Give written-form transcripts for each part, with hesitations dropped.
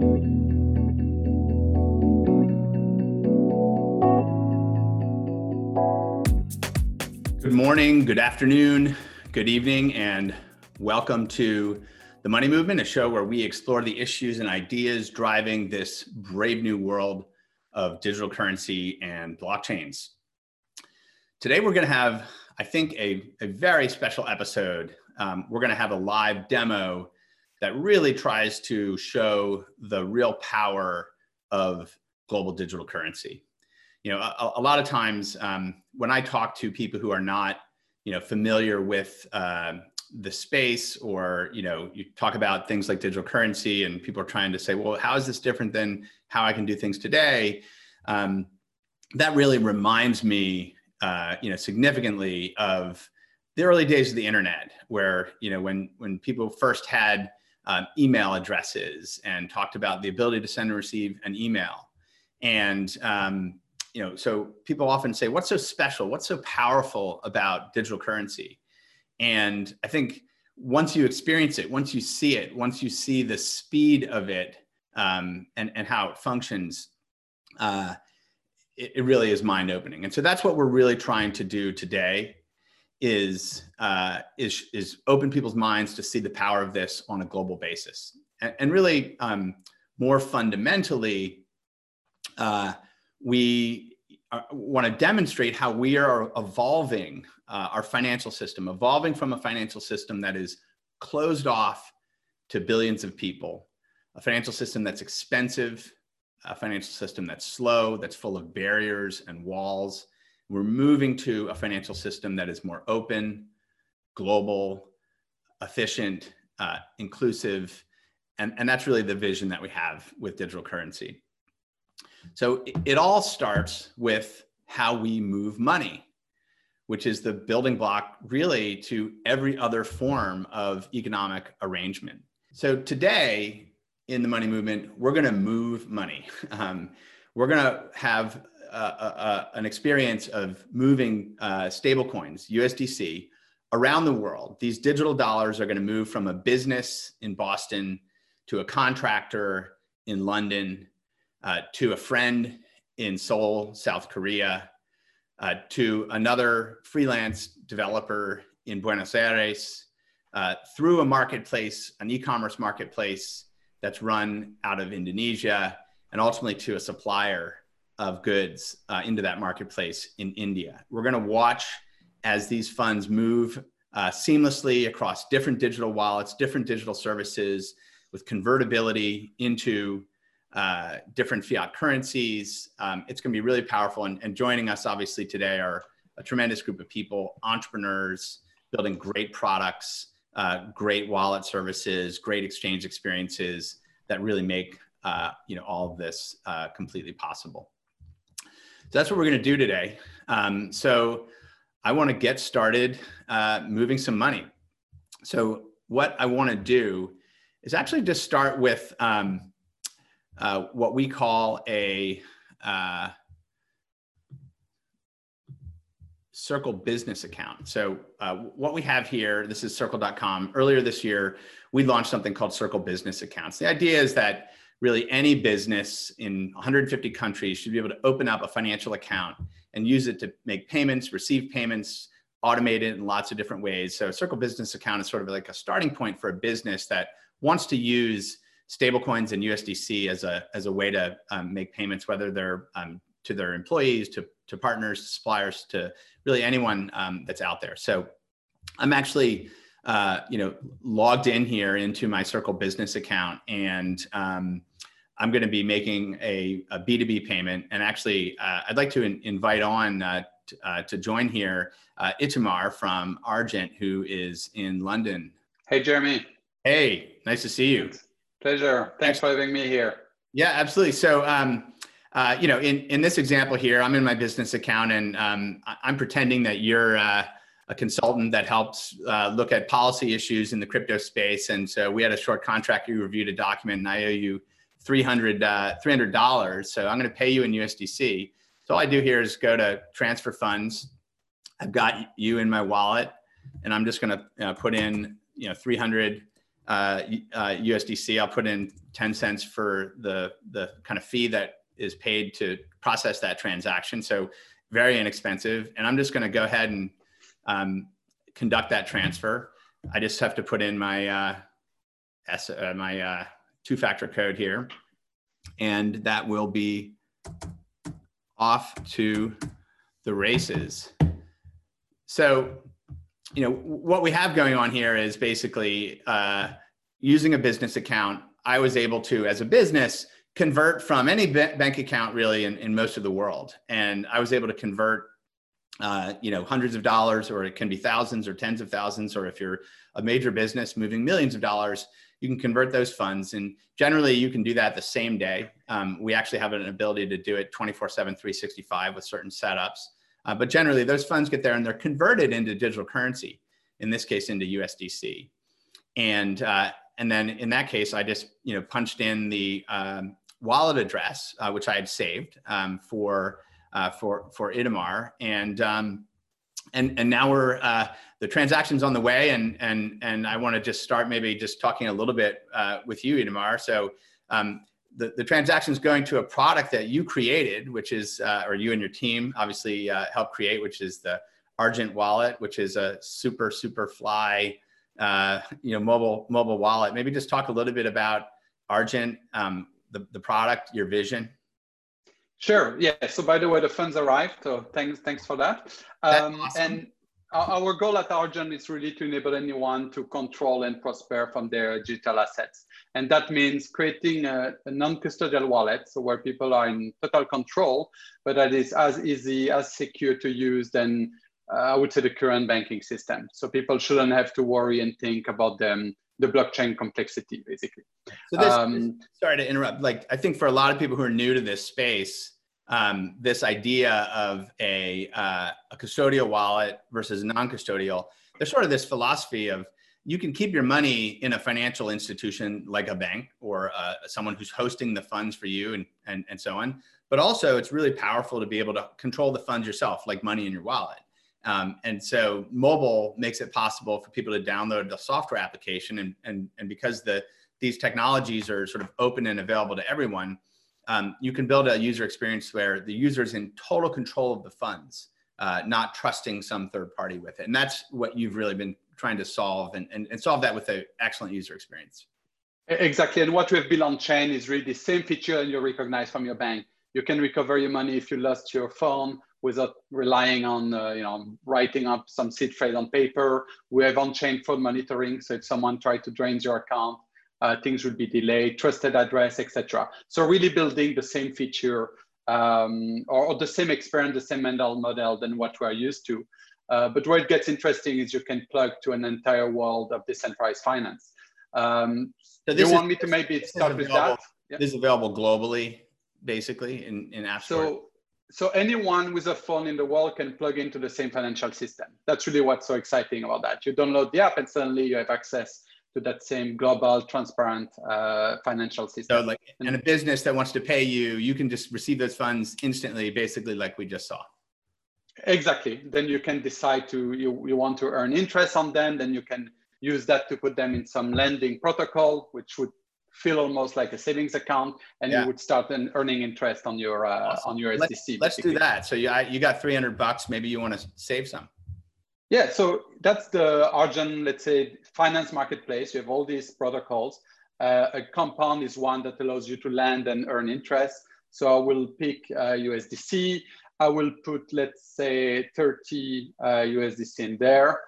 Good morning, good afternoon, good evening, and welcome to The Money Movement, a show where we explore the issues and ideas driving this brave new world of digital currency and blockchains. Today, we're going to have, I think, a very special episode. We're going to have a live demo that really tries to show the real power of global digital currency. You know, a lot of times when I talk to people who are not, familiar with the space, or, you talk about things like digital currency and people are trying to say, well, how is this different than how I can do things today? That really reminds me, significantly of the early days of the internet, where, when people first had email addresses and talked about the ability to send and receive an email. And, so people often say, what's so special? What's so powerful about digital currency? And I think once you experience it, once you see it, once you see the speed of it and how it functions, it really is mind-opening. And so that's what we're really trying to do today, is open people's minds to see the power of this on a global basis. And really, more fundamentally, we want to demonstrate how we are evolving our financial system, evolving from a financial system that is closed off to billions of people, a financial system that's expensive, a financial system that's slow, that's full of barriers and walls. We're moving to a financial system that is more open, global, efficient, inclusive, and that's really the vision that we have with digital currency. So it all starts with how we move money, which is the building block really to every other form of economic arrangement. So today in the Money Movement, we're going to move money. We're going to have an experience of moving stablecoins, USDC, around the world. These digital dollars are going to move from a business in Boston to a contractor in London, to a friend in Seoul, South Korea, to another freelance developer in Buenos Aires, through a marketplace, an e-commerce marketplace that's run out of Indonesia, and ultimately to a supplier of goods into that marketplace in India. We're going to watch as these funds move seamlessly across different digital wallets, different digital services, with convertibility into different fiat currencies. It's going to be really powerful. And joining us, obviously, today are a tremendous group of people, entrepreneurs, building great products, great wallet services, great exchange experiences that really make all of this completely possible. So that's what we're going to do today. So I want to get started moving some money. So what I want to do is actually just start with what we call a Circle business account. So what we have here, this is circle.com. Earlier this year, we launched something called Circle business accounts. The idea is that really any business in 150 countries should be able to open up a financial account and use it to make payments, receive payments, automate it in lots of different ways. So a Circle business account is sort of like a starting point for a business that wants to use stablecoins and USDC as a way to make payments, whether they're to their employees, to partners, suppliers, to really anyone that's out there. So I'm actually logged in here into my Circle business account, and I'm going to be making a B2B payment. And actually, I'd like to invite on to join here Itamar from Argent, who is in London. Hey, Jeremy. Hey, nice to see you. Pleasure. Thanks for having me here. Yeah, absolutely. So, in this example here, I'm in my business account, and I'm pretending that you're a consultant that helps look at policy issues in the crypto space. And so we had a short contract. You reviewed a document, and I owe you $300. So I'm going to pay you in USDC. So all I do here is go to transfer funds. I've got you in my wallet, and I'm just going to put in, 300. USDC. I'll put in 10 cents for the kind of fee that is paid to process that transaction. So very inexpensive. And I'm just going to go ahead and conduct that transfer. I just have to put in my my two-factor code here. And that will be off to the races. So, you know, what we have going on here is basically using a business account. I was able to, as a business, convert from any bank account really in most of the world. And I was able to convert, you know, hundreds of dollars, or it can be thousands or tens of thousands, or if you're a major business moving millions of dollars, you can convert those funds. And generally you can do that the same day. We actually have an ability to do it 24/7, 365 with certain setups. But generally those funds get there and they're converted into digital currency, in this case into USDC. And then in that case, I just, you know, punched in the wallet address, which I had saved for Itamar. And now we're, the transaction's on the way, and I want to just start maybe just talking a little bit with you, Itamar. So the transaction's going to a product that you created, which is, or you and your team obviously helped create, which is the Argent wallet, which is a super, super fly, you know, mobile wallet. Maybe just talk a little bit about Argent, the product, your vision. Sure. Yeah. So by the way, the funds arrived. So thanks for that. Awesome. And our goal at Argent is really to enable anyone to control and prosper from their digital assets. And that means creating a non-custodial wallet, so where people are in total control, but that is as easy, as secure to use than I would say the current banking system. So people shouldn't have to worry and think about them. The blockchain complexity, basically. So this, sorry to interrupt. Like, I think for a lot of people who are new to this space, this idea of a custodial wallet versus non-custodial, there's sort of this philosophy of you can keep your money in a financial institution like a bank or someone who's hosting the funds for you and so on. But also, it's really powerful to be able to control the funds yourself, like money in your wallet. And so mobile makes it possible for people to download the software application. And because these technologies are sort of open and available to everyone, you can build a user experience where the user is in total control of the funds, not trusting some third party with it. And that's what you've really been trying to solve, and solve that with an excellent user experience. Exactly. And what we've built on chain is really the same feature that you recognize from your bank. You can recover your money if you lost your phone, without relying on you know, writing up some seed trade on paper. We have on-chain fraud monitoring, so if someone tried to drain your account, things would be delayed, trusted address, etc. So really building the same feature or the same experience, the same mental model than what we're used to. But where it gets interesting is you can plug to an entire world of decentralized finance. So do you want me to maybe start with that? Yep. This is available globally, basically, in App Store. So anyone with a phone in the world can plug into the same financial system. That's really what's so exciting about that. You download the app and suddenly you have access to that same global, transparent financial system. So like, and a business that wants to pay you, you can just receive those funds instantly, basically like we just saw. Exactly. Then you can decide to, you want to earn interest on them, then you can use that to put them in some lending protocol, which would feel almost like a savings account, and yeah, you would start earning interest on your awesome. On your USDC. Let's do that. So you got $300. Maybe you want to save some. Yeah. So that's the Argent, let's say, finance marketplace. You have all these protocols. A compound is one that allows you to lend and earn interest. So I will pick USDC. I will put, let's say, 30 USDC in there,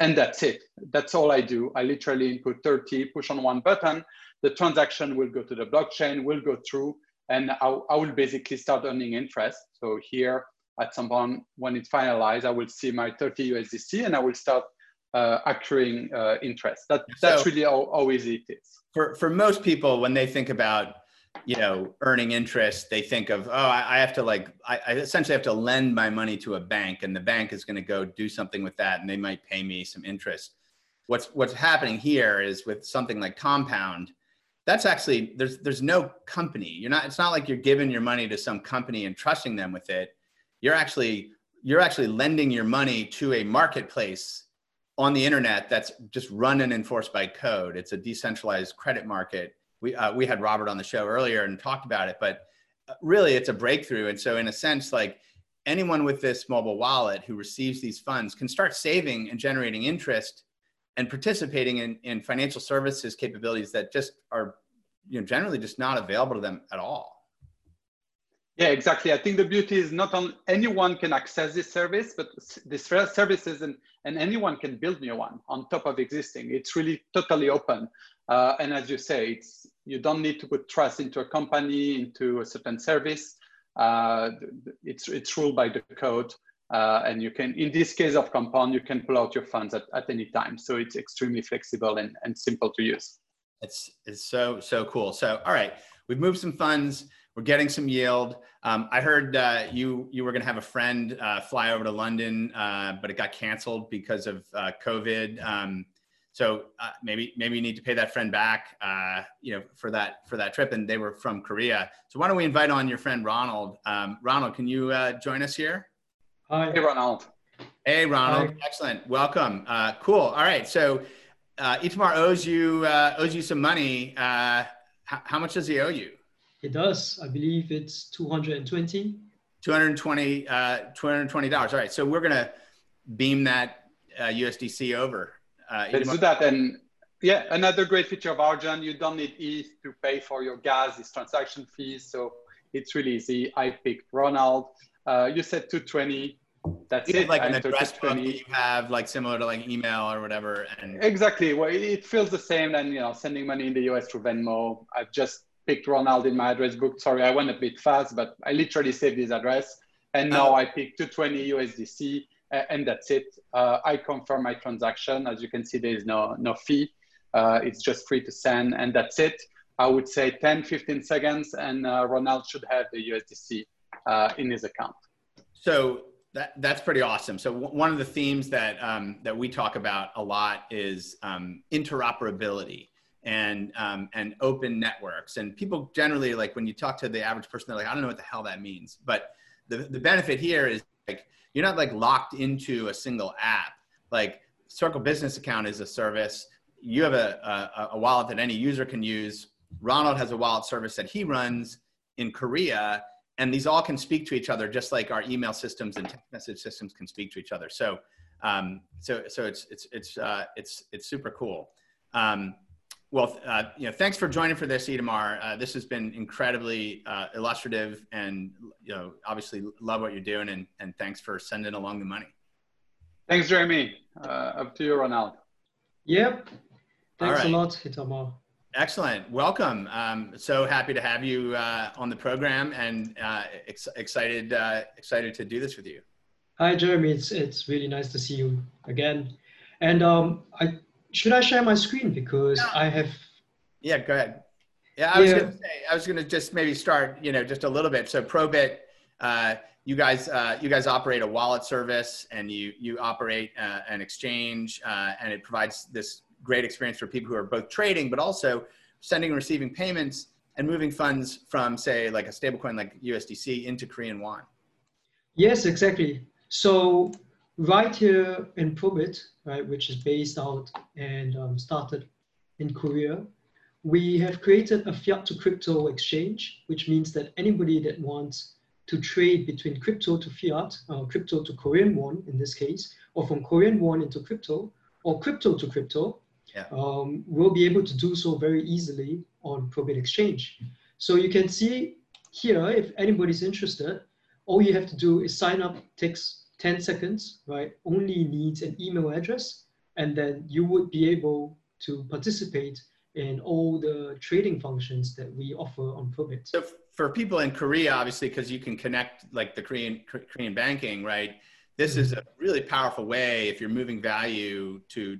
and that's it. That's all I do. I literally input 30, push on one button. The transaction will go to the blockchain, will go through, and I will basically start earning interest. So here at some point when it's finalized, I will see my 30 USDC and I will start accruing interest. That's really how easy it is. For most people, when they think about, you know, earning interest, they think of, oh, I have to I essentially have to lend my money to a bank, and the bank is going to go do something with that, and they might pay me some interest. What's happening here is with something like Compound, that's actually, there's no company. It's not like you're giving your money to some company and trusting them with it. You're actually lending your money to a marketplace on the internet that's just run and enforced by code. It's a decentralized credit market. We had Robert on the show earlier and talked about it, but really it's a breakthrough. And so in a sense, like anyone with this mobile wallet who receives these funds can start saving and generating interest and participating in financial services capabilities that just are, you know, generally just not available to them at all. Yeah, exactly. I think the beauty is not on anyone can access this service, but this services and anyone can build new one on top of existing. It's really totally open. And as you say, it's, you don't need to put trust into a company, into a certain service. It's ruled by the code. And you can, in this case of Compound, you can pull out your funds at any time. So it's extremely flexible and simple to use. It's so cool. So, all right, we've moved some funds. We're getting some yield. I heard you were going to have a friend fly over to London, but it got canceled because of COVID. So maybe you need to pay that friend back, for that trip. And they were from Korea. So why don't we invite on your friend Ronald? Ronald, can you join us here? Hi. Hey, Ronald. Hey, Ronald. Hi. Excellent. Welcome. Cool. All right. So Itamar owes you some money. How much does he owe you? It does. I believe it's $220. $220. All right. So we're going to beam that USDC over. Let's do that. And yeah, another great feature of Argent, you don't need ETH to pay for your gas, it's transaction fees. So it's really easy. I picked Ronald. You said 220. That's it. Like an address book that you have, like similar to like email or whatever. And exactly. Well, it feels the same. And, you know, sending money in the US through Venmo. I've just picked Ronald in my address book. Sorry, I went a bit fast, but I literally saved his address. And now I pick 220 USDC and that's it. I confirm my transaction. As you can see, there is no fee. It's just free to send and that's it. I would say 10, 15 seconds and Ronald should have the USDC in his account. So that's pretty awesome. So one of the themes that we talk about a lot is interoperability. And open networks. And people generally, like when you talk to the average person, they're like, I don't know what the hell that means. But the benefit here is like, you're not like locked into a single app. Like Circle Business Account is a service. You have a wallet that any user can use. Ronald has a wallet service that he runs in Korea. And these all can speak to each other, just like our email systems and text message systems can speak to each other. So, it's super cool. Well, thanks for joining for this, Itamar. This has been incredibly illustrative and, you know, obviously love what you're doing and thanks for sending along the money. Thanks, Jeremy. Up to you, Ronald. Yep. Thanks a lot, Itamar. Excellent. Welcome. So happy to have you on the program and excited to do this with you. Hi, Jeremy. It's really nice to see you again. And should I share my screen because I have? Yeah, go ahead. Yeah, I was gonna just maybe start, you know, just a little bit. So ProBit, you guys operate a wallet service and you operate an exchange and it provides this great experience for people who are both trading, but also sending and receiving payments and moving funds from, say, like a stablecoin like USDC into Korean won. Yes, exactly. So right here in ProBit, right, which is based out and started in Korea, we have created a fiat to crypto exchange, which means that anybody that wants to trade between crypto to fiat, crypto to Korean won in this case, or from Korean won into crypto, or crypto to crypto, will be able to do so very easily on ProBit exchange. So you can see here, if anybody's interested, all you have to do is sign up, takes 10 seconds, right? Only needs an email address, and then you would be able to participate in all the trading functions that we offer on ProBit. So for people in Korea, obviously, because you can connect like the Korean banking, right? This is a really powerful way if you're moving value to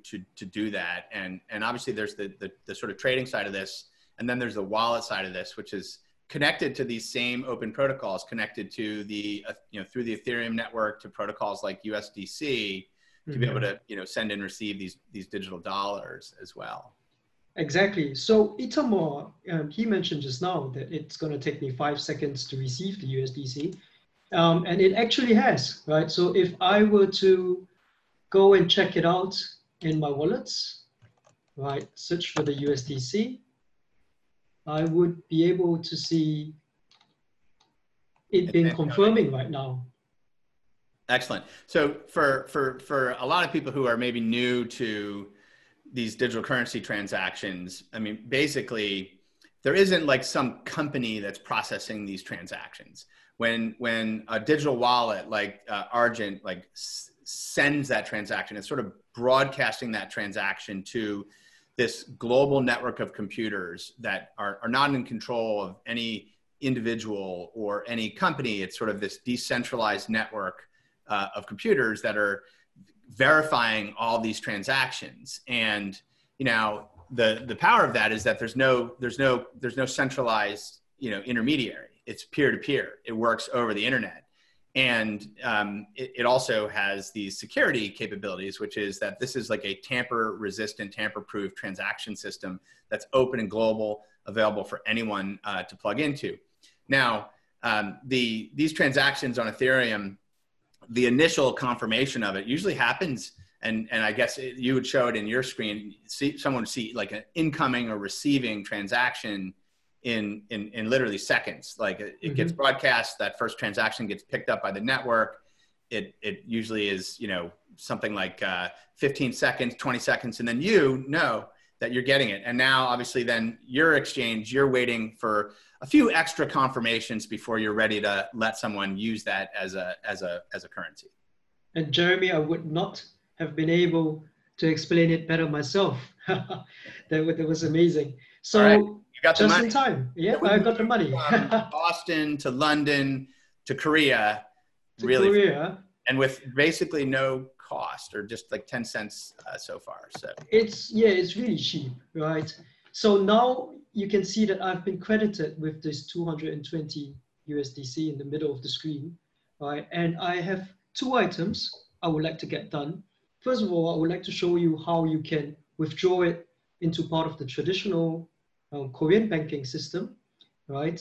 do that. And obviously there's the sort of trading side of this, and then there's the wallet side of this, which is connected to these same open protocols, connected to the, through the Ethereum network to protocols like USDC to be able to, send and receive these digital dollars as well. Exactly. So Itamar, he mentioned just now that it's going to take me 5 seconds to receive the USDC. And it actually has, right? So if I were to go and check it out in my wallets, right, search for the USDC, I would be able to see it being confirming right now. Excellent. So for a lot of people who are maybe new to these digital currency transactions, I mean, basically, there isn't like some company that's processing these transactions. When a digital wallet like Argent like sends that transaction, it's sort of broadcasting that transaction to this global network of computers that are not in control of any individual or any company. It's sort of this decentralized network of computers that are verifying all these transactions. And, you know, the power of that is that there's no centralized, you know, intermediary. It's peer-to-peer. It works over the internet. And it also has these security capabilities, which is that this is like a tamper-resistant, tamper-proof transaction system that's open and global, available for anyone to plug into. Now, these transactions on Ethereum, the initial confirmation of it usually happens, and I guess you would show it in your screen, someone would see like an incoming or receiving transaction in literally seconds. Like it gets broadcast, that first transaction gets picked up by the network. It usually is, you know, something like 15 seconds, 20 seconds. And then you know that you're getting it. And now obviously then your exchange, you're waiting for a few extra confirmations before you're ready to let someone use that as a currency. And Jeremy, I would not have been able to explain it better myself. That was amazing. So just in time. Yeah, I got the money. From Boston to London to Korea. Korea. And with basically no cost, or just like 10 cents so far. So it's really cheap, right? So now you can see that I've been credited with this 220 USDC in the middle of the screen, right? And I have two items I would like to get done. First of all, I would like to show you how you can withdraw it into part of the traditional Korean banking system, right?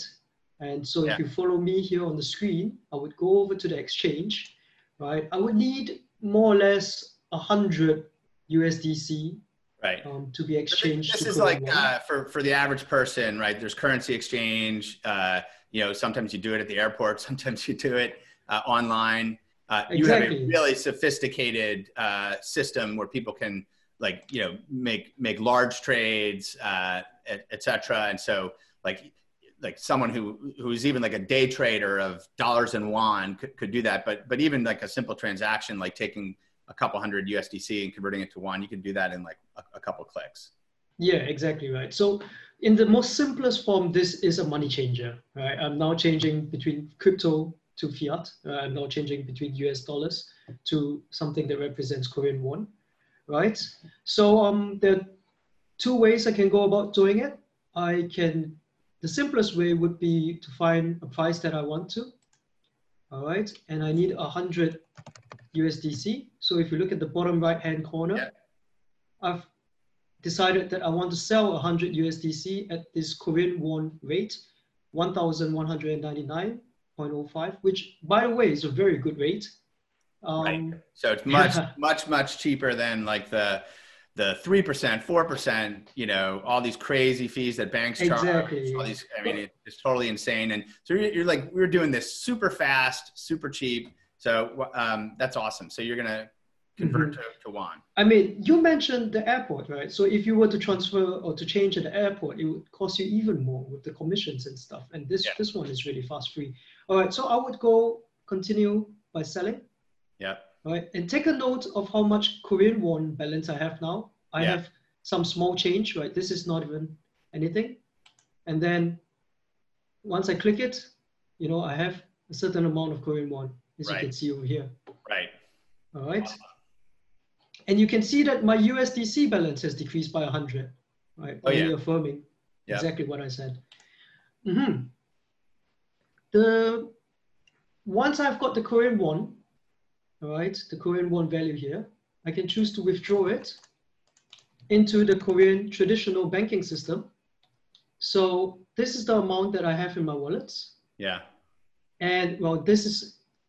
And so if you follow me here on the screen, I would go over to the exchange, right? I would need more or less 100 USDC to be exchanged. This is like for the average person, right? There's currency exchange. You know, sometimes you do it at the airport. Sometimes you do it online. Exactly. You have a really sophisticated system where people can, like, you know, make large trades, etc. And so like someone who's even like a day trader of dollars and yuan could do that. But even like a simple transaction, like taking a couple hundred USDC and converting it to yuan, you can do that in like a couple clicks. Yeah, exactly right. So in the most simplest form, this is a money changer, right? I'm now changing between crypto to fiat. I'm now changing between US dollars to something that represents Korean won, right? So there are two ways I can go about doing it. The simplest way would be to find a price that I want to, all right? And I need 100 USDC. So if you look at the bottom right-hand corner, I've decided that I want to sell 100 USDC at this Korean won rate, 1,199.05, which, by the way, is a very good rate. Right. So it's much cheaper than like the 3%, 4%, you know, all these crazy fees that banks charge. Exactly. All these, I mean, it's totally insane. And so you're like, we're doing this super fast, super cheap. So that's awesome. So you're going to convert to yuan. I mean, you mentioned the airport, right? So if you were to transfer or to change at the airport, it would cost you even more with the commissions and stuff. And this one is really fast free. All right. So I would continue by selling. Yeah. Right, and take a note of how much Korean won balance I have now. I have some small change, right? This is not even anything. And then once I click it, you know, I have a certain amount of Korean won, as you can see over here. Right. All right. Awesome. And you can see that my USDC balance has decreased by 100, right? Oh, yeah. Reaffirming exactly what I said. Once I've got the Korean won, all right, the Korean won value here, I can choose to withdraw it into the Korean traditional banking system. So this is the amount that I have in my wallets. Yeah. And well,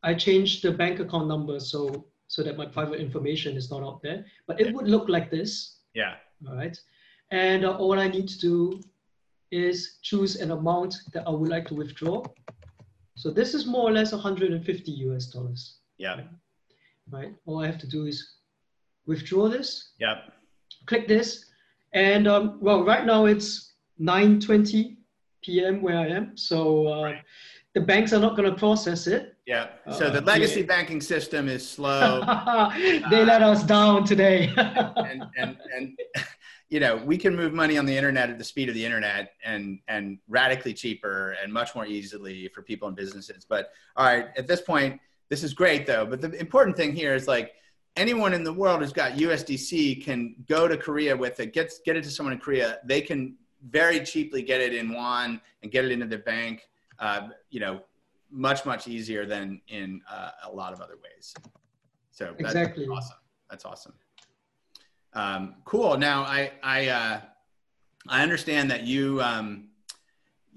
I changed the bank account number. So so that my private information is not out there. But it would look like this. Yeah. All right. And all I need to do is choose an amount that I would like to withdraw. So this is more or less $150. Yeah. Right. All I have to do is withdraw this. Yeah. Click this. And well, right now it's 9:20 p.m. where I am. So the banks are not going to process it. Yeah. So the legacy banking system is slow. They let us down today. and you know, we can move money on the internet at the speed of the internet and radically cheaper and much more easily for people and businesses. But all right, at this point, this is great though. But the important thing here is like, anyone in the world who's got USDC can go to Korea with it, get it to someone in Korea. They can very cheaply get it in won and get it into the bank, you know, much, much easier than in a lot of other ways. So that's awesome. That's awesome. Cool. Now, I understand that you,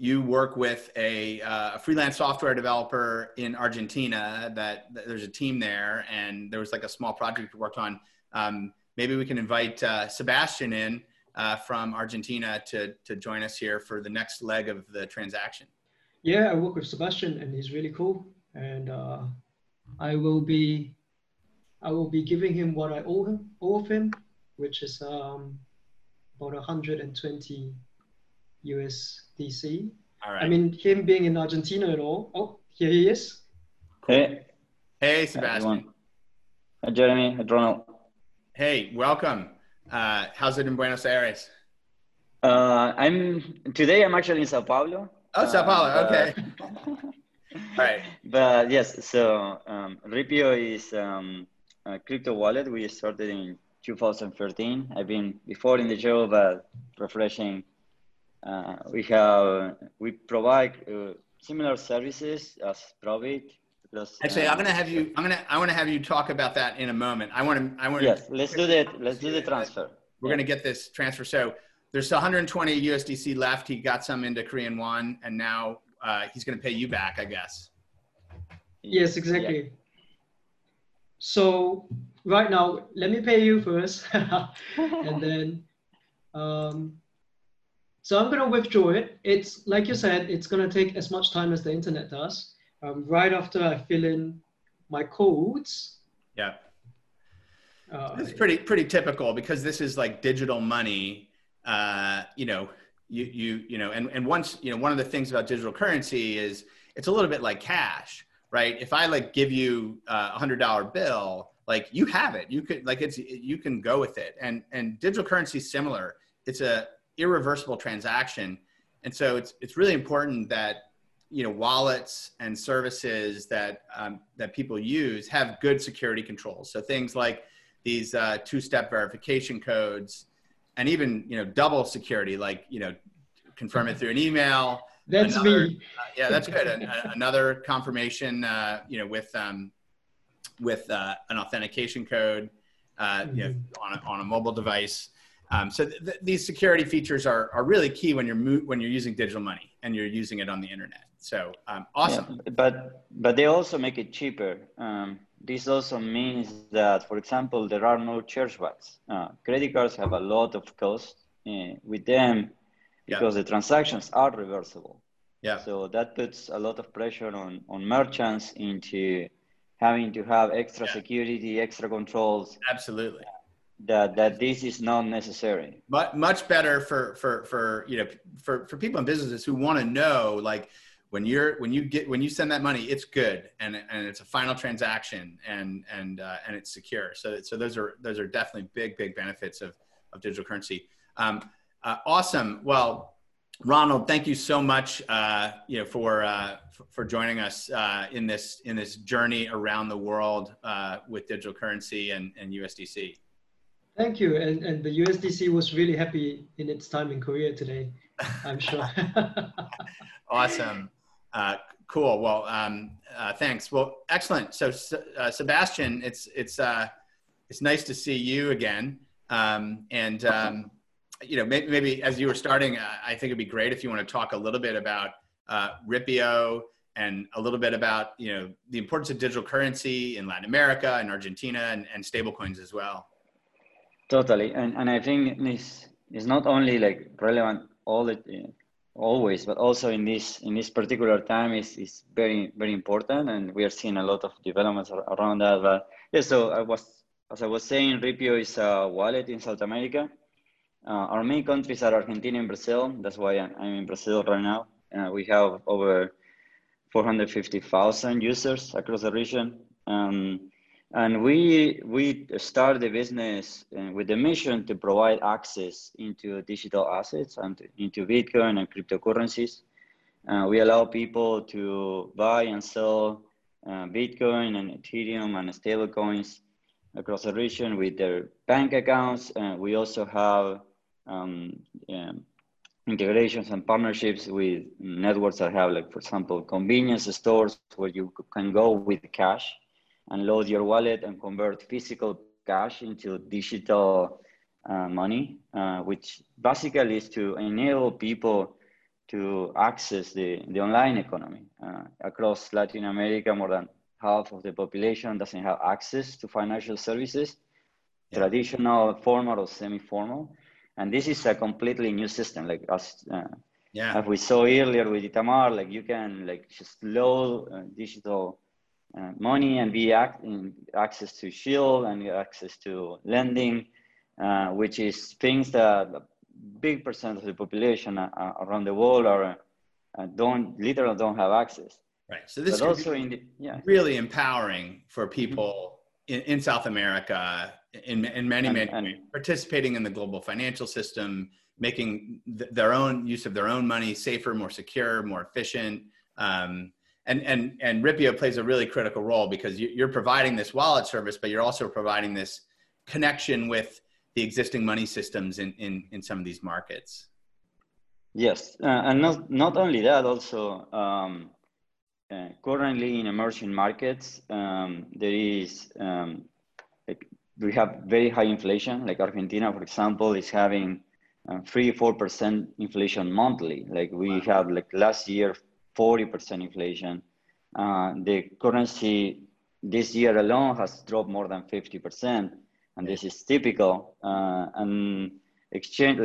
you work with a freelance software developer in Argentina, that there's a team there, and there was like a small project we worked on. Maybe we can invite Sebastian in from Argentina to join us here for the next leg of the transaction. Yeah, I work with Sebastian and he's really cool. And I will be giving him what I owe him, which is about 120 USDC. All right. I mean, him being in Argentina and all. Oh, here he is. Cool. Hey, Sebastian. Hi, Jeremy. Hi, Ronald. Hey, welcome. How's it in Buenos Aires? Today I'm actually in Sao Paulo. Oh, Sao Paulo. Okay. All right. But yes, so Ripio is a crypto wallet we started in 2013. I've been before in the show, but refreshing. We provide similar services as ProBit. Actually, I want to have you talk about that in a moment. Let's do the transfer. We're going to get this transfer. So there's 120 USDC left. He got some into Korean won, and now he's going to pay you back, I guess. Yes, exactly. Yeah. So right now, let me pay you first, and then. So I'm going to withdraw it. It's like you said, it's going to take as much time as the internet does. Right after I fill in my codes. Yeah. It's pretty typical because this is like digital money. And once, you know, one of the things about digital currency is it's a little bit like cash, right? If I like give you $100 bill, like you have it, you could like, you can go with it. And digital currency is similar. It's a irreversible transaction. And so it's really important that, you know, wallets and services that, that people use have good security controls. So things like these two-step verification codes and even, you know, double security, like, you know, confirm it through an email. That's me. Yeah, that's good. Another confirmation, you know, with an authentication code, you know, on a mobile device. So these security features are really key when you're using digital money and you're using it on the internet. So awesome. Yeah, but they also make it cheaper. This also means that, for example, there are no chargebacks. Credit cards have a lot of costs with them because the transactions are reversible. Yeah. So that puts a lot of pressure on merchants into having to have extra security, extra controls. Absolutely. That this is not necessary, but much better for people and businesses who want to know, like when you send that money, it's good and it's a final transaction and it's secure. So those are definitely big benefits of digital currency. Awesome. Well, Ronald, thank you so much, you know, for joining us in this journey around the world with digital currency and USDC. Thank you, and the USDC was really happy in its time in Korea today, I'm sure. Awesome, cool. Well, thanks. Well, excellent. So, Sebastian, it's nice to see you again. You know, maybe as you were starting, I think it'd be great if you want to talk a little bit about Ripio and a little bit about, you know, the importance of digital currency in Latin America and Argentina and stablecoins as well. Totally, and I think this is not only like relevant all the always, but also in this particular time is very, very important, and we are seeing a lot of developments around that. But yeah, so as I was saying, Ripio is a wallet in South America. Our main countries are Argentina and Brazil. That's why I'm in Brazil right now. We have over 450,000 users across the region. And we started the business with the mission to provide access into digital assets and into Bitcoin and cryptocurrencies. We allow people to buy and sell Bitcoin and Ethereum and stablecoins across the region with their bank accounts. We also have integrations and partnerships with networks that have, like, for example, convenience stores where you can go with cash and load your wallet and convert physical cash into digital money, which basically is to enable people to access the online economy. Across Latin America, more than half of the population doesn't have access to financial services, traditional, formal, or semi-formal. And this is a completely new system. Like as we saw earlier with Itamar, like you can like just load digital money and be access to shield and access to lending, which is things that a big percent of the population around the world are literally don't have access. Right. So this is really empowering for people in South America in many ways, participating in the global financial system, making their own use of their own money safer, more secure, more efficient. And Ripio plays a really critical role because you're providing this wallet service, but you're also providing this connection with the existing money systems in some of these markets. Yes, and not only that, also currently in emerging markets, we have very high inflation. Like Argentina, for example, is having 3-4% inflation monthly. Like we had like last year, 40% inflation. The currency this year alone has dropped more than 50%, and this is typical. And exchange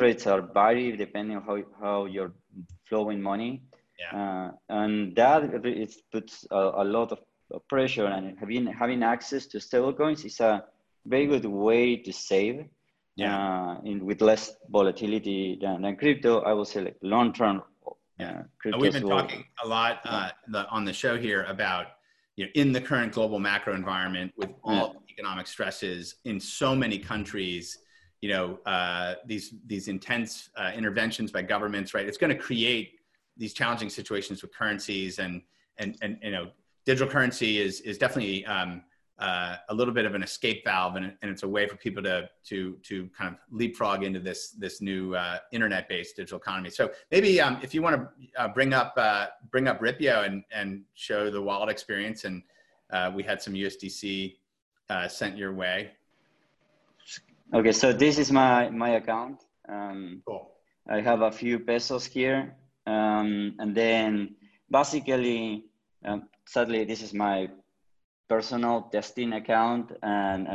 rates are varied depending on how you're flowing money, and that it puts a lot of pressure. And having access to stablecoins is a very good way to save. With less volatility than crypto, I would say like long term. We've been talking a lot on the show here about, you know, in the current global macro environment with all the economic stresses in so many countries, you know, these intense interventions by governments, right? It's going to create these challenging situations with currencies and you know, digital currency is definitely a little bit of an escape valve, and it's a way for people to kind of leapfrog into this new internet-based digital economy. So maybe if you want to bring up Ripio and show the wallet experience, and we had some USDC sent your way. Okay, so this is my account. Cool. I have a few pesos here, and then basically, sadly, this is my personal testing account, and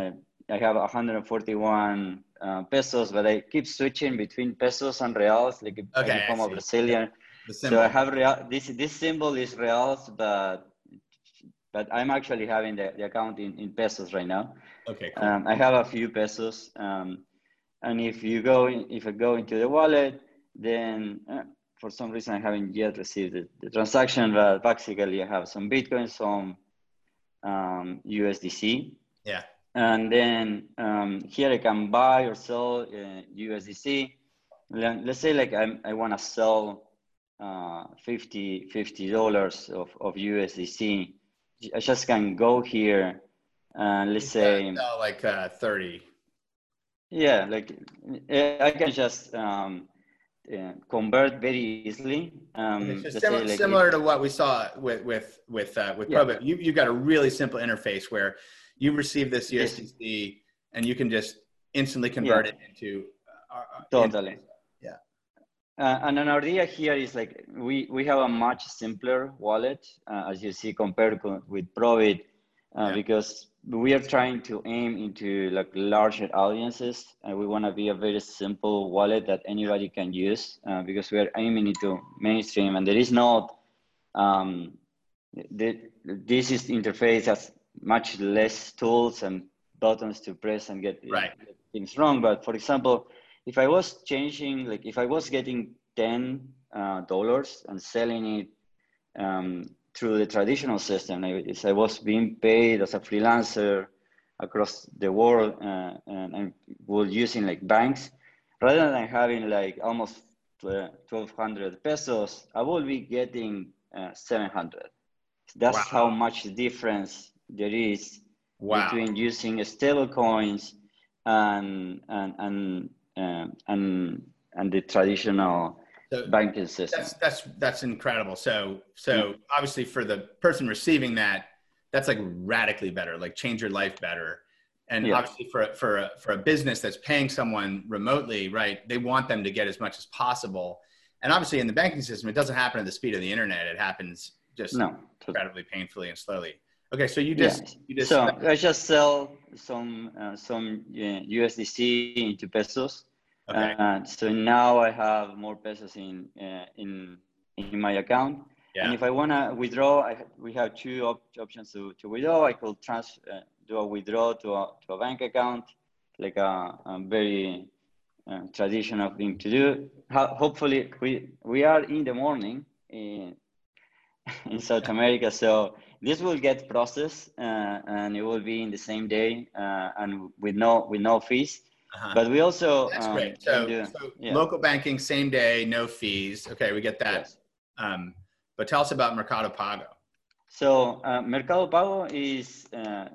I have 141 pesos, but I keep switching between pesos and reals. Like I become a Brazilian, so I have real. This symbol is reals, but I'm actually having the account in pesos right now. Okay, cool. I have a few pesos, and if I go into the wallet, then for some reason I haven't yet received the transaction, but basically I have some Bitcoin, some USDC. Yeah. And then here I can buy or sell USDC. Let's say like I want to sell $50 of USDC. I just can go here and let's say like 30. Yeah, like I can just convert very easily. Similar to what we saw with ProBit. You've got a really simple interface where you receive this USDC and you can just instantly convert it into. Totally. And an idea here is like, we have a much simpler wallet, as you see, compared with ProBit, because we are trying to aim into like larger audiences, and we want to be a very simple wallet that anybody can use, because we are aiming into mainstream, and there is not, this is interface has much less tools and buttons to press and get, get things wrong. But for example, if I was changing, like if I was getting $10 and selling it through the traditional system, if I was being paid as a freelancer across the world and was using like banks, rather than having like almost 1,200 pesos, I will be getting 700. That's how much difference there is between using stablecoins and the traditional banking system. That's incredible. So obviously for the person receiving that, that's like radically better, like change your life better. And obviously for a business that's paying someone remotely, they want them to get as much as possible. And obviously in the banking system, it doesn't happen at the speed of the internet. It happens just incredibly painfully and slowly. Okay, so you just so I just sell some USDC into pesos. Okay. So now I have more pesos in my account. Yeah. And if I want to withdraw, we have two options to withdraw. I could do a withdrawal to a bank account, like a very traditional thing to do. Hopefully, we are in the morning in South America, so this will get processed and it will be in the same day and with no fees. Uh-huh. But we also that's great. So local banking, same day, no fees. Okay, we get that. Yes. But tell us about Mercado Pago. So Mercado Pago is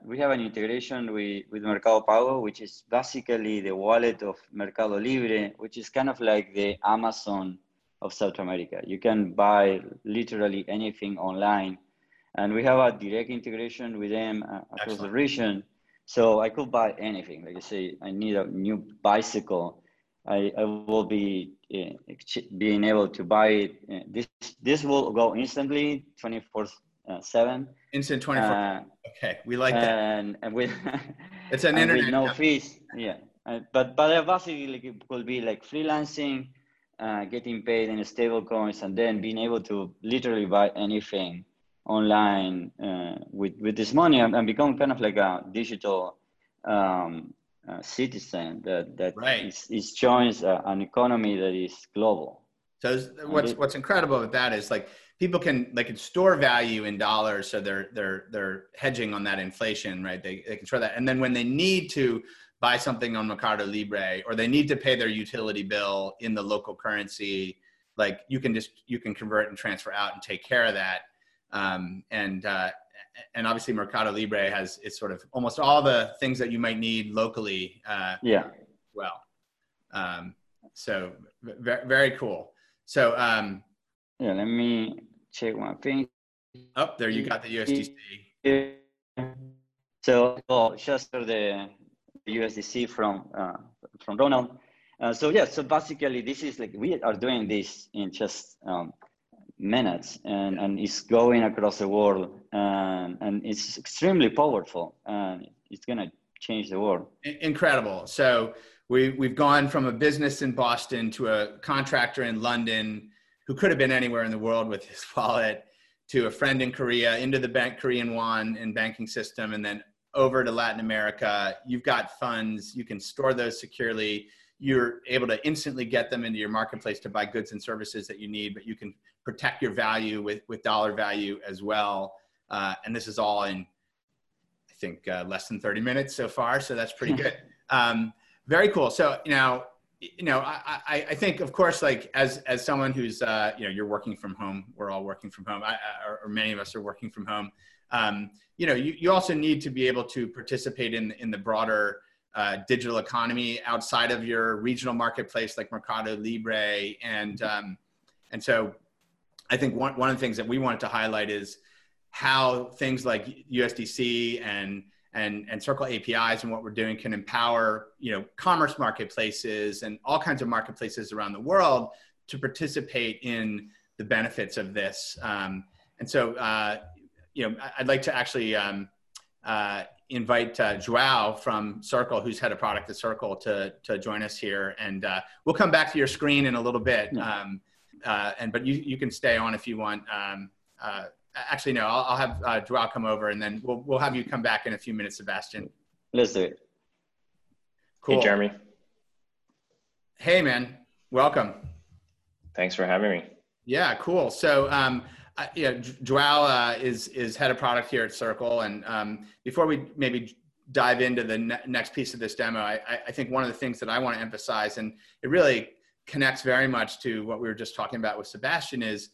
we have an integration with Mercado Pago, which is basically the wallet of Mercado Libre, which is kind of like the Amazon of South America. You can buy literally anything online, and we have a direct integration with them across the region. So I could buy anything. Like I say, I need a new bicycle. I will be being able to buy it. This will go instantly, 24/7. Instant 24. Okay, we like that. And with it's an internet with no fees. Yeah, but basically it will be like freelancing, getting paid in stablecoins, and then being able to literally buy anything online with this money and become kind of like a digital citizen that joins an economy that is global. So what's incredible with that is like people can store value in dollars, so they're hedging on that inflation, right? They can store that, and then when they need to buy something on Mercado Libre or they need to pay their utility bill in the local currency, like you can convert and transfer out and take care of that. And obviously Mercado Libre has it's sort of almost all the things that you might need locally. So very cool. So let me check one thing. Oh, there you got the USDC. So just for the USDC from Ronald. So basically this is like we are doing this in just minutes and it's going across the world and it's extremely powerful and it's going to change the world. Incredible. So we've gone from a business in Boston to a contractor in London who could have been anywhere in the world with his wallet, to a friend in Korea, into the Korean won and banking system, and then over to Latin America. You've got funds, you can store those securely. You're able to instantly get them into your marketplace to buy goods and services that you need, but you can protect your value with dollar value as well. And this is all in, I think, less than 30 minutes so far. So that's pretty good. Very cool. So, I think, of course, like as someone who's, you're working from home, we're all working from home, or many of us are working from home. You also need to be able to participate in the broader digital economy outside of your regional marketplace like Mercado Libre. And so I think one of the things that we wanted to highlight is how things like USDC and Circle APIs and what we're doing can empower, commerce marketplaces and all kinds of marketplaces around the world to participate in the benefits of this. And so, you know, I'd like to actually invite Joao from Circle, who's head of product at Circle, to join us here. And we'll come back to your screen in a little bit. But you can stay on if you want. Actually, no, I'll have Joao come over, and then we'll have you come back in a few minutes, Sebastian. Let's do it. Cool. Hey, Jeremy. Hey, man. Welcome. Thanks for having me. Yeah, cool. So, yeah, Joao is head of product here at Circle. And before we maybe dive into the next piece of this demo, I think one of the things that I want to emphasize, and it really connects very much to what we were just talking about with Sebastian, is,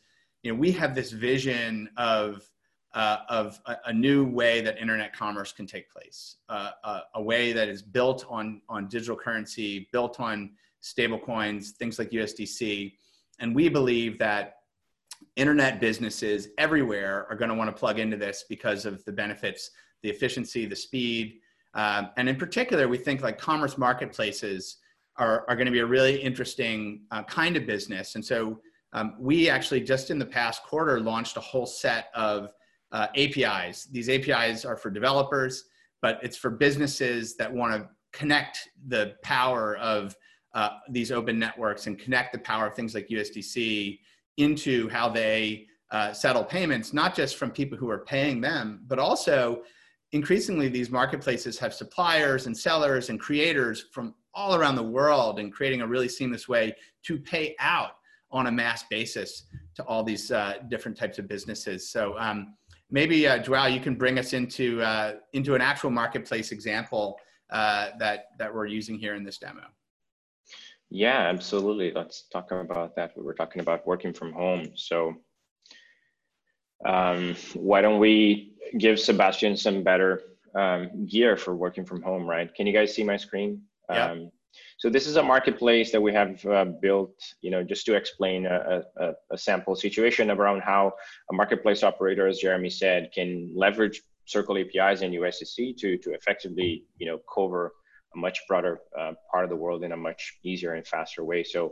you know, we have this vision of a new way that internet commerce can take place, a way that is built on digital currency, built on stablecoins, things like USDC. And we believe that internet businesses everywhere are going to want to plug into this because of the benefits, the efficiency, the speed. And in particular, we think like commerce marketplaces are going to be a really interesting kind of business. And so we actually just in the past quarter launched a whole set of APIs. These APIs are for developers, but it's for businesses that want to connect the power of these open networks and connect the power of things like USDC into how they settle payments, not just from people who are paying them, but also increasingly these marketplaces have suppliers and sellers and creators from all around the world, and creating a really seamless way to pay out on a mass basis to all these different types of businesses. So maybe Joao, you can bring us into an actual marketplace example that we're using here in this demo. Yeah, absolutely. Let's talk about that. We were talking about working from home. So why don't we give Sebastian some better gear for working from home, right? Can you guys see my screen? Yeah. So this is a marketplace that we have built, you know, just to explain a sample situation around how a marketplace operator, as Jeremy said, can leverage Circle APIs and USDC to effectively, you know, cover a much broader part of the world in a much easier and faster way. So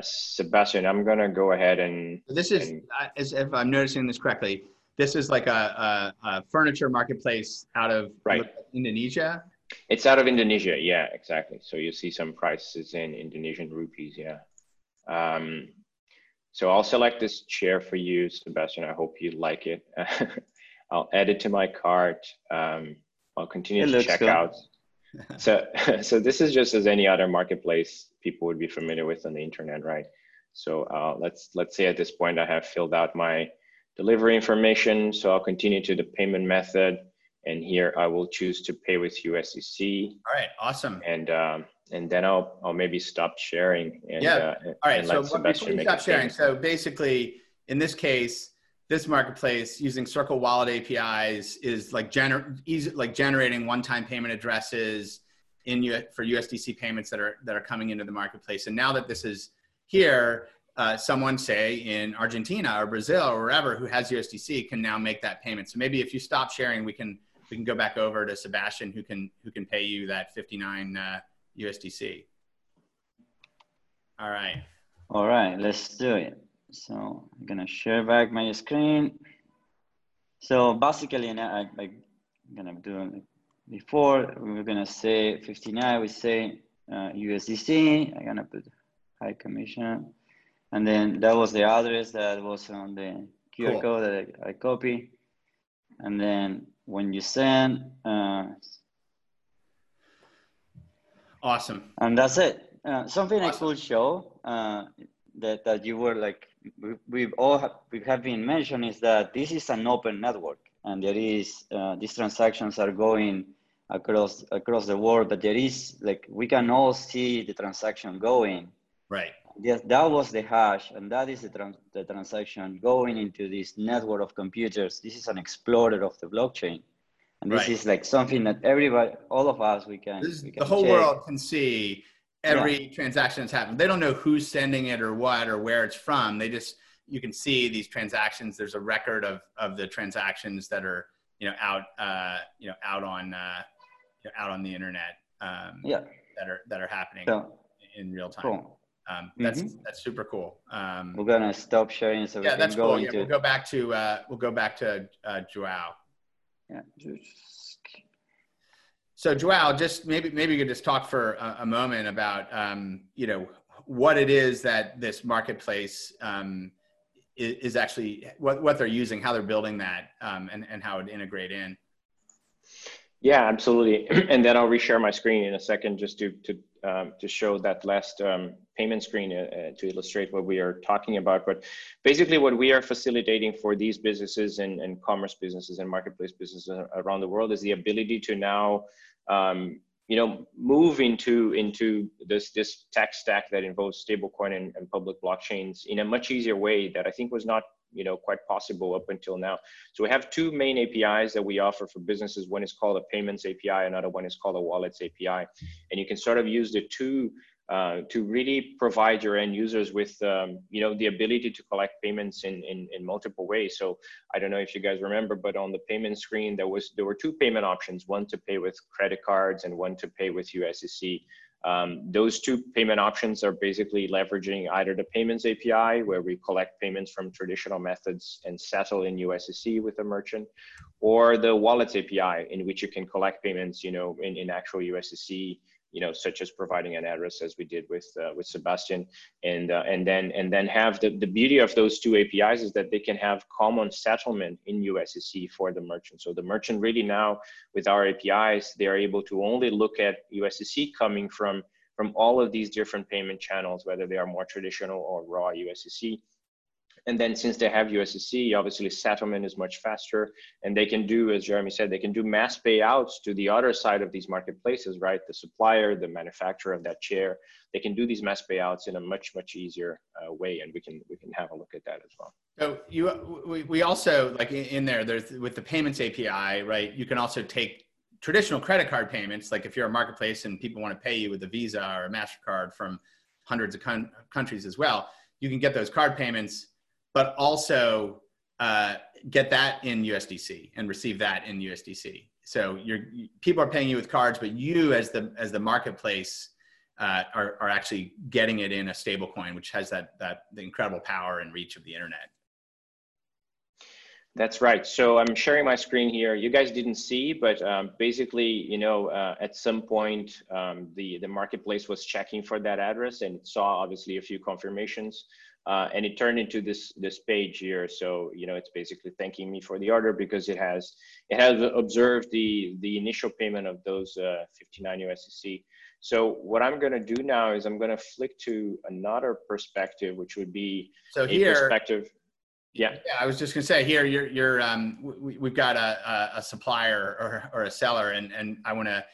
Sebastian, I'm going to go ahead and... This is, as if I'm noticing this correctly, this is like a furniture marketplace out of Indonesia? It's out of Indonesia. Yeah, exactly. So you see some prices in Indonesian rupees. Yeah. So I'll select this chair for you, Sebastian. I hope you like it. I'll add it to my cart. I'll continue to check out. So this is just as any other marketplace people would be familiar with on the internet, right? So let's say at this point I have filled out my delivery information. So I'll continue to the payment method. And here I will choose to pay with USDC. All right, awesome. And then I'll maybe stop sharing. And, yeah. All right. So before you stop sharing, so basically in this case, this marketplace using Circle Wallet APIs is like generating one-time payment addresses for USDC payments that are coming into the marketplace. And now that this is here, someone say in Argentina or Brazil or wherever who has USDC can now make that payment. So maybe if you stop sharing, we can go back over to Sebastian, who can pay you that 59 USDC. All right. All right, let's do it. So I'm gonna share back my screen. So basically, and I'm gonna do it before, we're gonna say 59, we say USDC, I'm gonna put high commission. And then that was the address that was on the QR code that I copy. And then when you send, awesome. And that's it. Something awesome. I could show that you were like, we have been mentioning is that this is an open network, and there is these transactions are going across the world, but there is like we can all see the transaction going. Right. Yes, that was the hash, and that is the transaction going into this network of computers. This is an explorer of the blockchain, and this is like something that everybody, all of us, we can the whole world can see every transaction that's happened. They don't know who's sending it or what or where it's from. They just you can see these transactions. There's a record of the transactions that are out on the internet that are happening in real time. Cool. That's super cool. We're gonna stop sharing. So yeah, that's cool. Yeah, we'll go back to Joao. Yeah. So Joao, just maybe you could just talk for a moment about you know, what it is that this marketplace is actually, what they're using, how they're building that, and how it integrate in. Yeah, absolutely. And then I'll reshare my screen in a second just to show that last payment screen to illustrate what we are talking about. But basically what we are facilitating for these businesses and commerce businesses and marketplace businesses around the world is the ability to now, you know, move into this tech stack that involves stablecoin and public blockchains in a much easier way that I think was not, you know, quite possible up until now. So we have two main APIs that we offer for businesses. One is called a payments API, another one is called a wallets API. And you can sort of use the two to really provide your end users with, you know, the ability to collect payments in multiple ways. So I don't know if you guys remember, but on the payment screen, there were two payment options, one to pay with credit cards and one to pay with USDC. Those two payment options are basically leveraging either the payments API, where we collect payments from traditional methods and settle in USDC with a merchant, or the wallets API, in which you can collect payments, you know, in actual USDC, you know, such as providing an address as we did with Sebastian, and then have the beauty of those two APIs is that they can have common settlement in USDC for the merchant. So the merchant really now with our APIs, they are able to only look at USDC coming from all of these different payment channels, whether they are more traditional or raw USDC. And then since they have USDC, obviously settlement is much faster, and they can do, as Jeremy said, they can do mass payouts to the other side of these marketplaces, right? The supplier, the manufacturer of that chair, they can do these mass payouts in a much easier way, and we can have a look at that as well. So we also, like in there's with the payments API, right? You can also take traditional credit card payments, like if you're a marketplace and people want to pay you with a Visa or a MasterCard from hundreds of countries as well, you can get those card payments, but also get that in USDC and receive that in USDC. So people are paying you with cards, but you as the marketplace are actually getting it in a stablecoin, which has the incredible power and reach of the internet. That's right. So I'm sharing my screen here. You guys didn't see, but basically, you know, at some point, the marketplace was checking for that address and saw obviously a few confirmations. And it turned into this page here. So, you know, it's basically thanking me for the order because it has observed the initial payment of those 59 USDC. So what I'm going to do now is I'm going to flick to another perspective, which would be perspective. Yeah, I was just going to say here, we've got a supplier or a seller, and I want to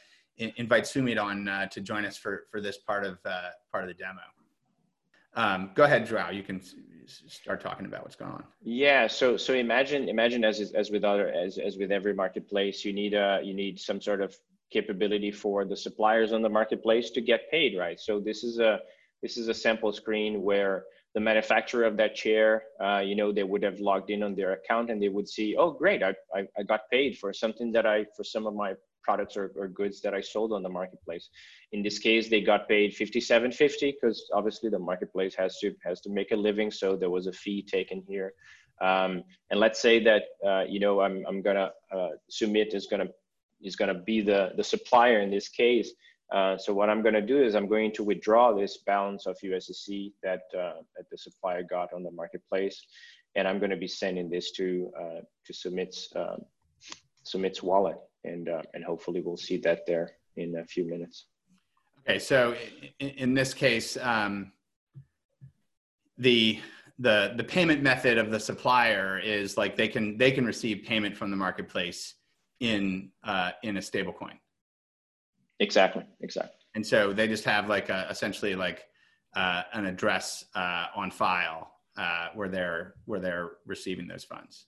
invite Sumit on to join us for this part of the demo. Go ahead, Joao, you can start talking about what's going on. Yeah, so imagine as with every marketplace, you need some sort of capability for the suppliers on the marketplace to get paid, right? So this is a sample screen where the manufacturer of that chair, you know, they would have logged in on their account and they would see, oh great, I got paid for something that for some of my products or goods that I sold on the marketplace. In this case, they got paid $57.50 because obviously the marketplace has to make a living, so there was a fee taken here. And let's say that you know, I'm gonna Sumit is gonna be the supplier in this case. So what I'm gonna do is I'm going to withdraw this balance of USDC that the supplier got on the marketplace, and I'm gonna be sending this to Sumit's wallet. And hopefully we'll see that there in a few minutes. Okay, so in this case, the payment method of the supplier is like they can receive payment from the marketplace in a stablecoin. Exactly. And so they just have like essentially an address on file where they're receiving those funds.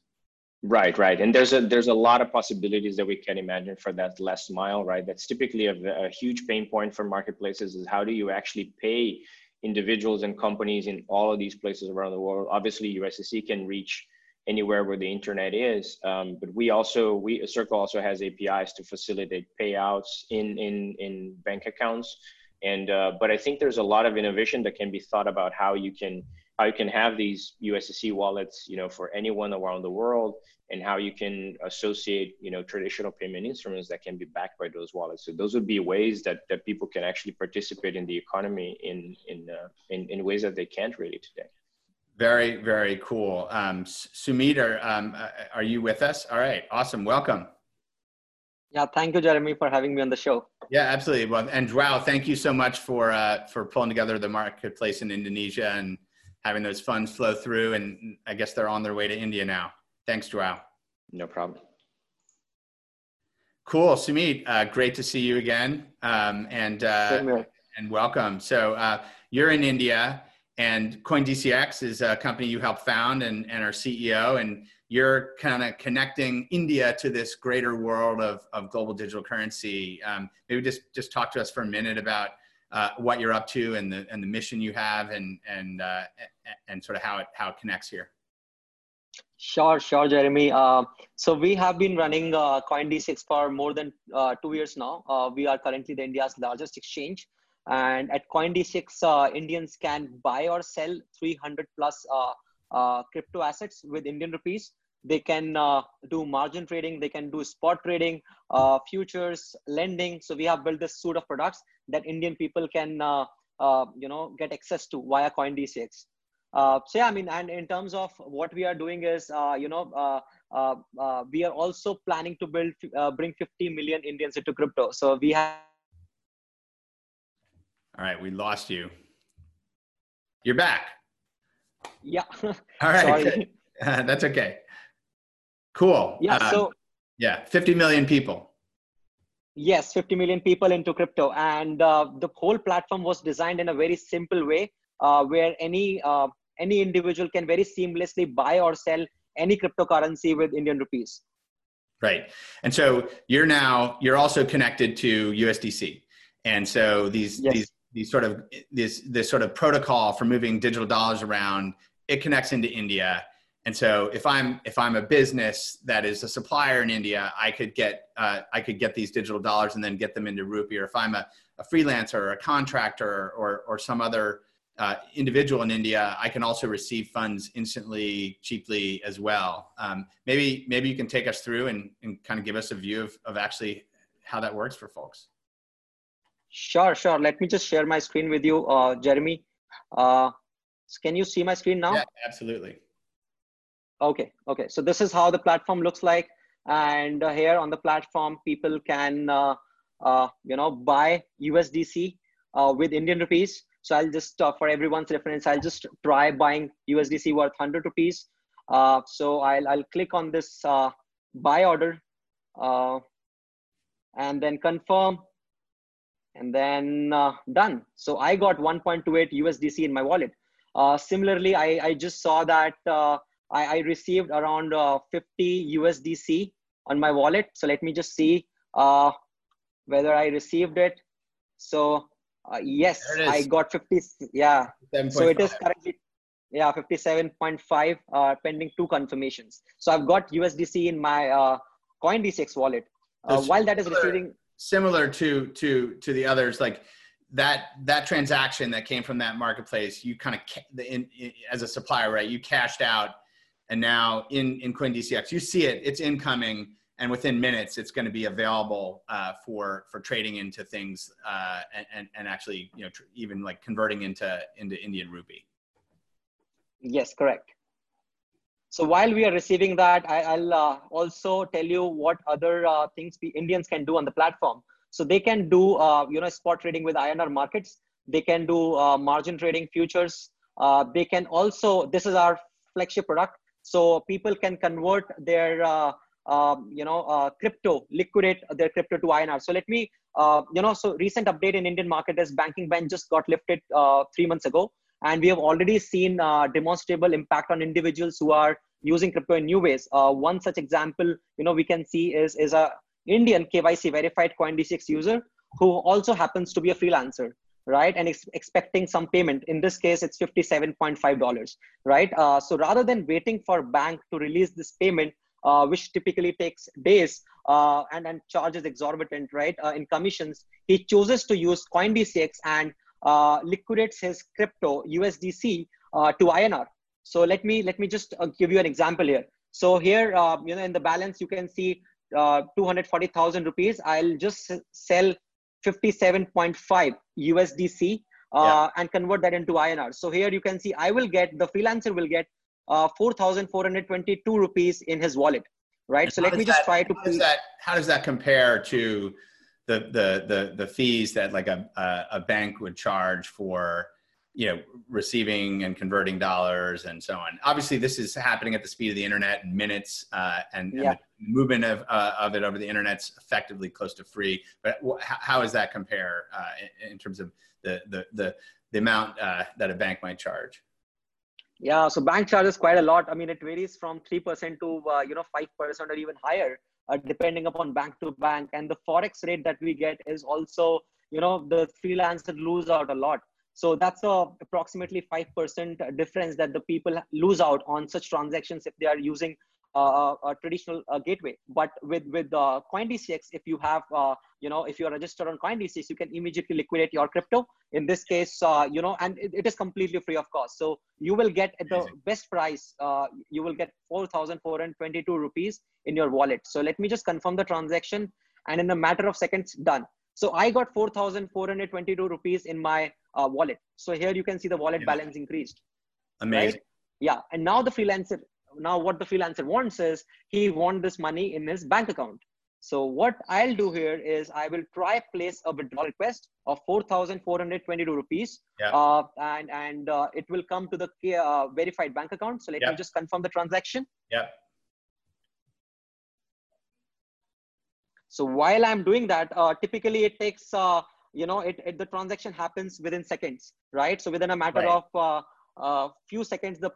Right. And there's a lot of possibilities that we can imagine for that last mile, right? That's typically a huge pain point for marketplaces is how do you actually pay individuals and companies in all of these places around the world? Obviously, USDC can reach anywhere where the internet is, but Circle also has APIs to facilitate payouts in bank accounts And but I think there's a lot of innovation that can be thought about how you can have these USDC wallets, you know, for anyone around the world, and how you can associate, you know, traditional payment instruments that can be backed by those wallets. So those would be ways that people can actually participate in the economy in ways that they can't really today. Very, very cool. Sumit, are you with us? All right, awesome, welcome. Yeah, thank you, Jeremy, for having me on the show. Yeah, absolutely. Well, and Joao, thank you so much for pulling together the marketplace in Indonesia and having those funds flow through, and I guess they're on their way to India now. Thanks, Joao. No problem. Cool, Sumit, great to see you again, and welcome. So you're in India, and CoinDCX is a company you helped found and are CEO, and you're kind of connecting India to this greater world of global digital currency. Maybe just talk to us for a minute about what you're up to and the mission you have and sort of how it connects here. Sure, Jeremy. So we have been running CoinDCX for more than 2 years now. We are currently the India's largest exchange, and at CoinDCX, Indians can buy or sell 300 plus crypto assets with Indian rupees. They can do margin trading, they can do spot trading, futures, lending. So we have built this suite of products that Indian people can get access to via CoinDCX. So yeah, I mean, and in terms of what we are doing is, we are also planning to bring 50 million Indians into crypto. So we have. All right, we lost you. You're back. Yeah. All right. That's okay. Cool. Yeah. So yeah, 50 million people. Yes, 50 million people into crypto, and the whole platform was designed in a very simple way, where any individual can very seamlessly buy or sell any cryptocurrency with Indian rupees. Right. And so you're also connected to USDC, and so this sort of protocol for moving digital dollars around, it connects into India. And so if I'm a business that is a supplier in India, I could get these digital dollars and then get them into rupee. Or if I'm a freelancer or a contractor or some other individual in India, I can also receive funds instantly, cheaply as well. Maybe you can take us through and kind of give us a view of actually how that works for folks. Sure. Let me just share my screen with you, Jeremy. Can you see my screen now? Yeah, absolutely. Okay. So this is how the platform looks like, and here on the platform, people can, buy USDC with Indian rupees. So I'll just, for everyone's reference, I'll just try buying USDC worth 100 rupees. So I'll click on this buy order, and then confirm, and then done. So I got 1.28 USDC in my wallet. Similarly, I just saw that I received around 50 USDC on my wallet. So let me just see whether I received it. So yes, I got 50. Yeah. So it is currently 57.5 pending two confirmations. So I've got USDC in my CoinDCX wallet. While that is receiving. Similar to the others, like that transaction that came from that marketplace, you kind of as a supplier, right? You cashed out. And now in CoinDCX, you see it's incoming, and within minutes, it's going to be available for trading into things and actually, you know, even like converting into Indian rupee. Yes, correct. So while we are receiving that, I'll also tell you what other things Indians can do on the platform. So they can do, spot trading with INR markets. They can do margin trading futures. They can also, this is our flagship product. So people can convert their, liquidate their crypto to INR. So let me, so recent update in Indian market is banking ban just got lifted 3 months ago. And we have already seen demonstrable impact on individuals who are using crypto in new ways. One such example, we can see is a Indian KYC verified CoinDCX user who also happens to be a freelancer, right? And is expecting some payment. In this case, it's $57.5, right? So rather than waiting for bank to release this payment, which typically takes days and charges exorbitant, right, in commissions, he chooses to use CoinDCX and liquidates his crypto USDC to INR. So let me just give you an example here. So here, you know, in the balance you can see 240,000 rupees. I'll just sell 57.5 USDC and convert that into INR. So here you can see I will get, the freelancer will get 4,422 rupees in his wallet, right? So let me just try to. How does that compare to the fees that like a bank would charge for, you know, receiving and converting dollars and so on? Obviously, this is happening at the speed of the internet in minutes, and the movement of it over the internet's effectively close to free. But how does that compare in terms of the amount that a bank might charge? Yeah, so bank charges quite a lot. I mean, it varies from 3% to, you know, 5% or even higher, depending upon bank to bank. And the Forex rate that we get is also, you know, the freelancers lose out a lot. So that's a approximately 5% difference that the people lose out on such transactions if they are using a traditional gateway. But with CoinDCX, if you have, you know, if you're registered on CoinDCX, you can immediately liquidate your crypto. In this case, you know, and it is completely free of cost. So you will get at the best price, you will get 4,422 rupees in your wallet. So let me just confirm the transaction, and in a matter of seconds, done. So I got 4,422 rupees in my wallet. So here you can see the wallet balance increased. Amazing. Right? Yeah. And now the freelancer, now what the freelancer wants is he wants this money in his bank account. So what I'll do here is I will try place a withdrawal request of 4,422 rupees. Yeah. And it will come to the verified bank account. So let me just confirm the transaction. Yeah. So while I'm doing that, typically it takes, you know, the transaction happens within seconds, right? So within a matter of few seconds, the,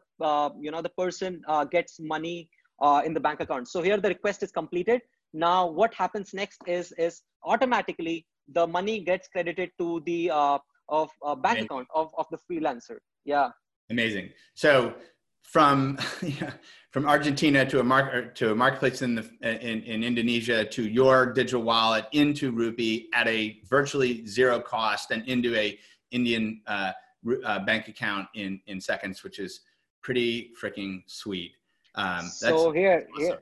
you know, the person gets money in the bank account. So here the request is completed. Now what happens next is automatically the money gets credited to the bank account of the freelancer. Yeah. Amazing. So from Argentina to a marketplace in Indonesia, to your digital wallet, into Rupee at a virtually zero cost, and into a Indian bank account in seconds, which is pretty freaking sweet. So here, awesome.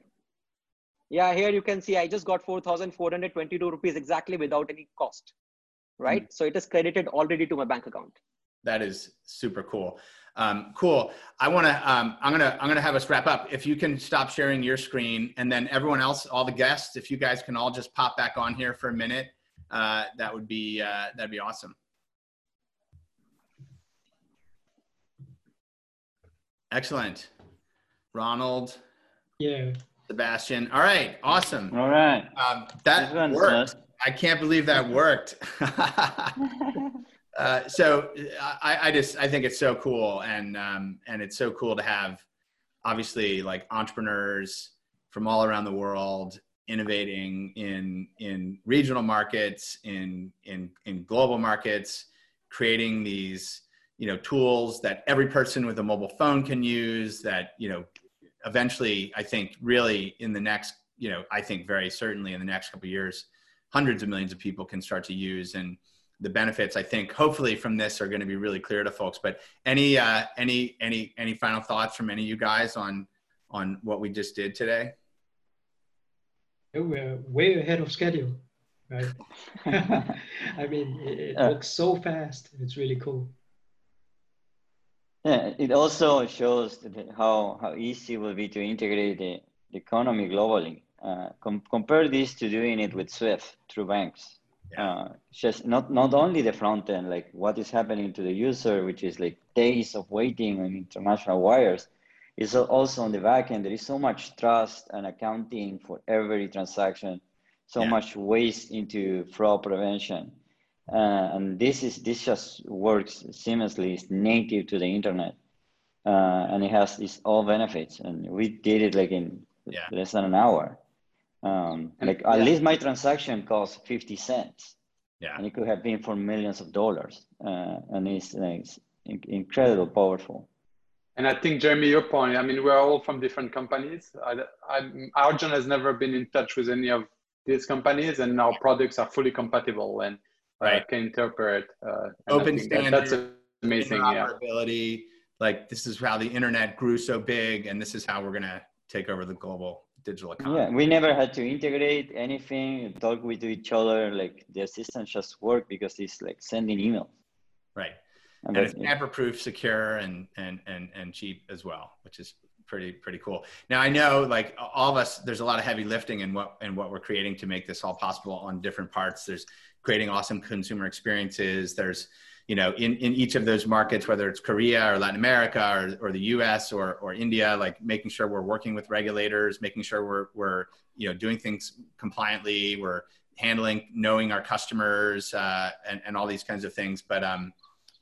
Here you can see I just got 4,422 rupees exactly without any cost, right? So it is credited already to my bank account. That is super cool. Cool. I'm gonna have us wrap up. If you can stop sharing your screen, and then everyone else, all the guests, if you guys can all just pop back on here for a minute, that'd be awesome. Excellent. Ronald. Yeah. Sebastian. All right. Awesome. All right. That worked. I can't believe that worked. So I think it's so cool, and it's so cool to have, obviously, like entrepreneurs from all around the world innovating in regional markets, in global markets, creating these, you know, tools that every person with a mobile phone can use, that, you know, eventually, I think really in the next, you know, I think very certainly in the next couple of years, hundreds of millions of people can start to use. And the benefits, I think, hopefully from this are going to be really clear to folks. But any final thoughts from any of you guys on what we just did today? We're way ahead of schedule, right? I mean, it looks so fast. It's really cool. Yeah, it also shows that how easy it will be to integrate the economy globally. Compare this to doing it with SWIFT through banks. Yeah. Just not only the front end, like what is happening to the user, which is like days of waiting on international wires, is also on the back end. There is so much trust and accounting for every transaction, so much waste into fraud prevention, and this just works seamlessly. It's native to the internet, and it has its all benefits. And we did it like in less than an hour. Like at least my transaction cost 50 cents. Yeah. And it could have been for millions of dollars. And it's incredible, powerful. And I think, Jeremy, your point, I mean, we're all from different companies. Argent has never been in touch with any of these companies, and our products are fully compatible and can interpret. Open standards. That's amazing. Interoperability. Like, this is how the internet grew so big, and this is how we're going to take over the global digital economy. Yeah, we never had to integrate anything, talk with each other. Like, the systems just work because it's like sending emails. Right. And it's tamper-proof, secure, and cheap as well, which is pretty cool. Now, I know, like, all of us, there's a lot of heavy lifting in what we're creating to make this all possible on different parts. There's creating awesome consumer experiences. There's, you know, in each of those markets, whether it's Korea or Latin America or the US or India, like making sure we're working with regulators, making sure we're you know, doing things compliantly, we're handling, knowing our customers and all these kinds of things. But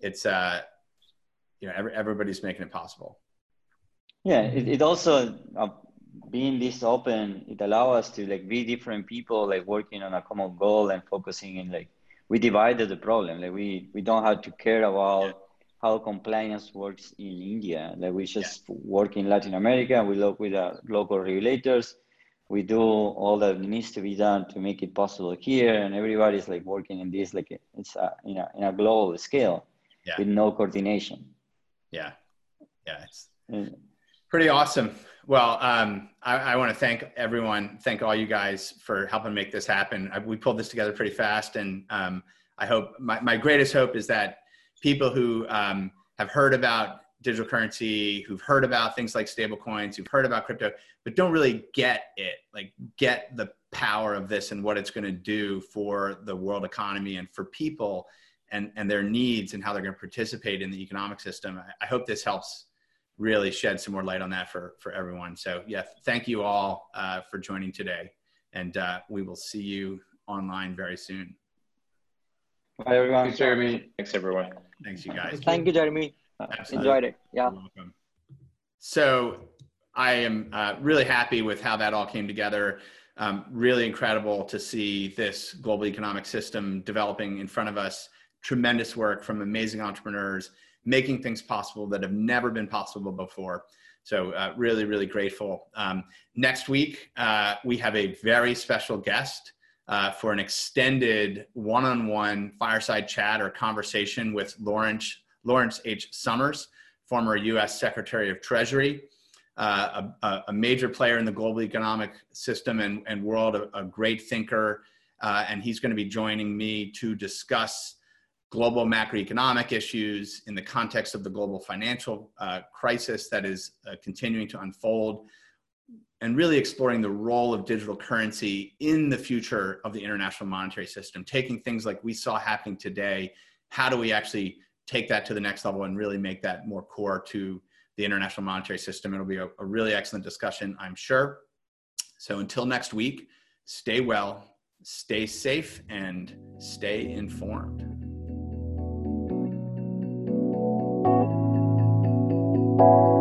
it's, you know, everybody's making it possible. Yeah, it also, being this open, it allows us to like be different people, like working on a common goal and focusing in like, we divided the problem. Like we don't have to care about how compliance works in India. Like we just work in Latin America, we work with our local regulators, we do all that needs to be done to make it possible here. And everybody's like working in this, like it's in a global scale. Yeah. With no coordination. Yeah. Yeah. It's pretty awesome. Well, I want to thank everyone. Thank all you guys for helping make this happen. We pulled this together pretty fast. And I hope my greatest hope is that people who have heard about digital currency, who've heard about things like stablecoins, who've heard about crypto, but don't really get it, like get the power of this and what it's going to do for the world economy and for people and their needs and how they're going to participate in the economic system. I hope this helps really shed some more light on that for everyone. So yeah, thank you all for joining today. And we will see you online very soon. Bye everyone. Thanks, Jeremy. Thanks everyone. Thanks you guys. Thank you, Jeremy. Absolutely. Enjoyed it. Yeah. You're welcome. So I am really happy with how that all came together. Really incredible to see this global economic system developing in front of us. Tremendous work from amazing entrepreneurs, making things possible that have never been possible before. So really, really grateful. Next week, we have a very special guest for an extended one-on-one fireside chat or conversation with Lawrence H. Summers, former US Secretary of Treasury, a major player in the global economic system and world, a great thinker. And he's gonna be joining me to discuss global macroeconomic issues in the context of the global financial crisis that is continuing to unfold, and really exploring the role of digital currency in the future of the international monetary system, taking things like we saw happening today, how do we actually take that to the next level and really make that more core to the international monetary system. It'll be a really excellent discussion, I'm sure. So until next week, stay well, stay safe, and stay informed. Thank you.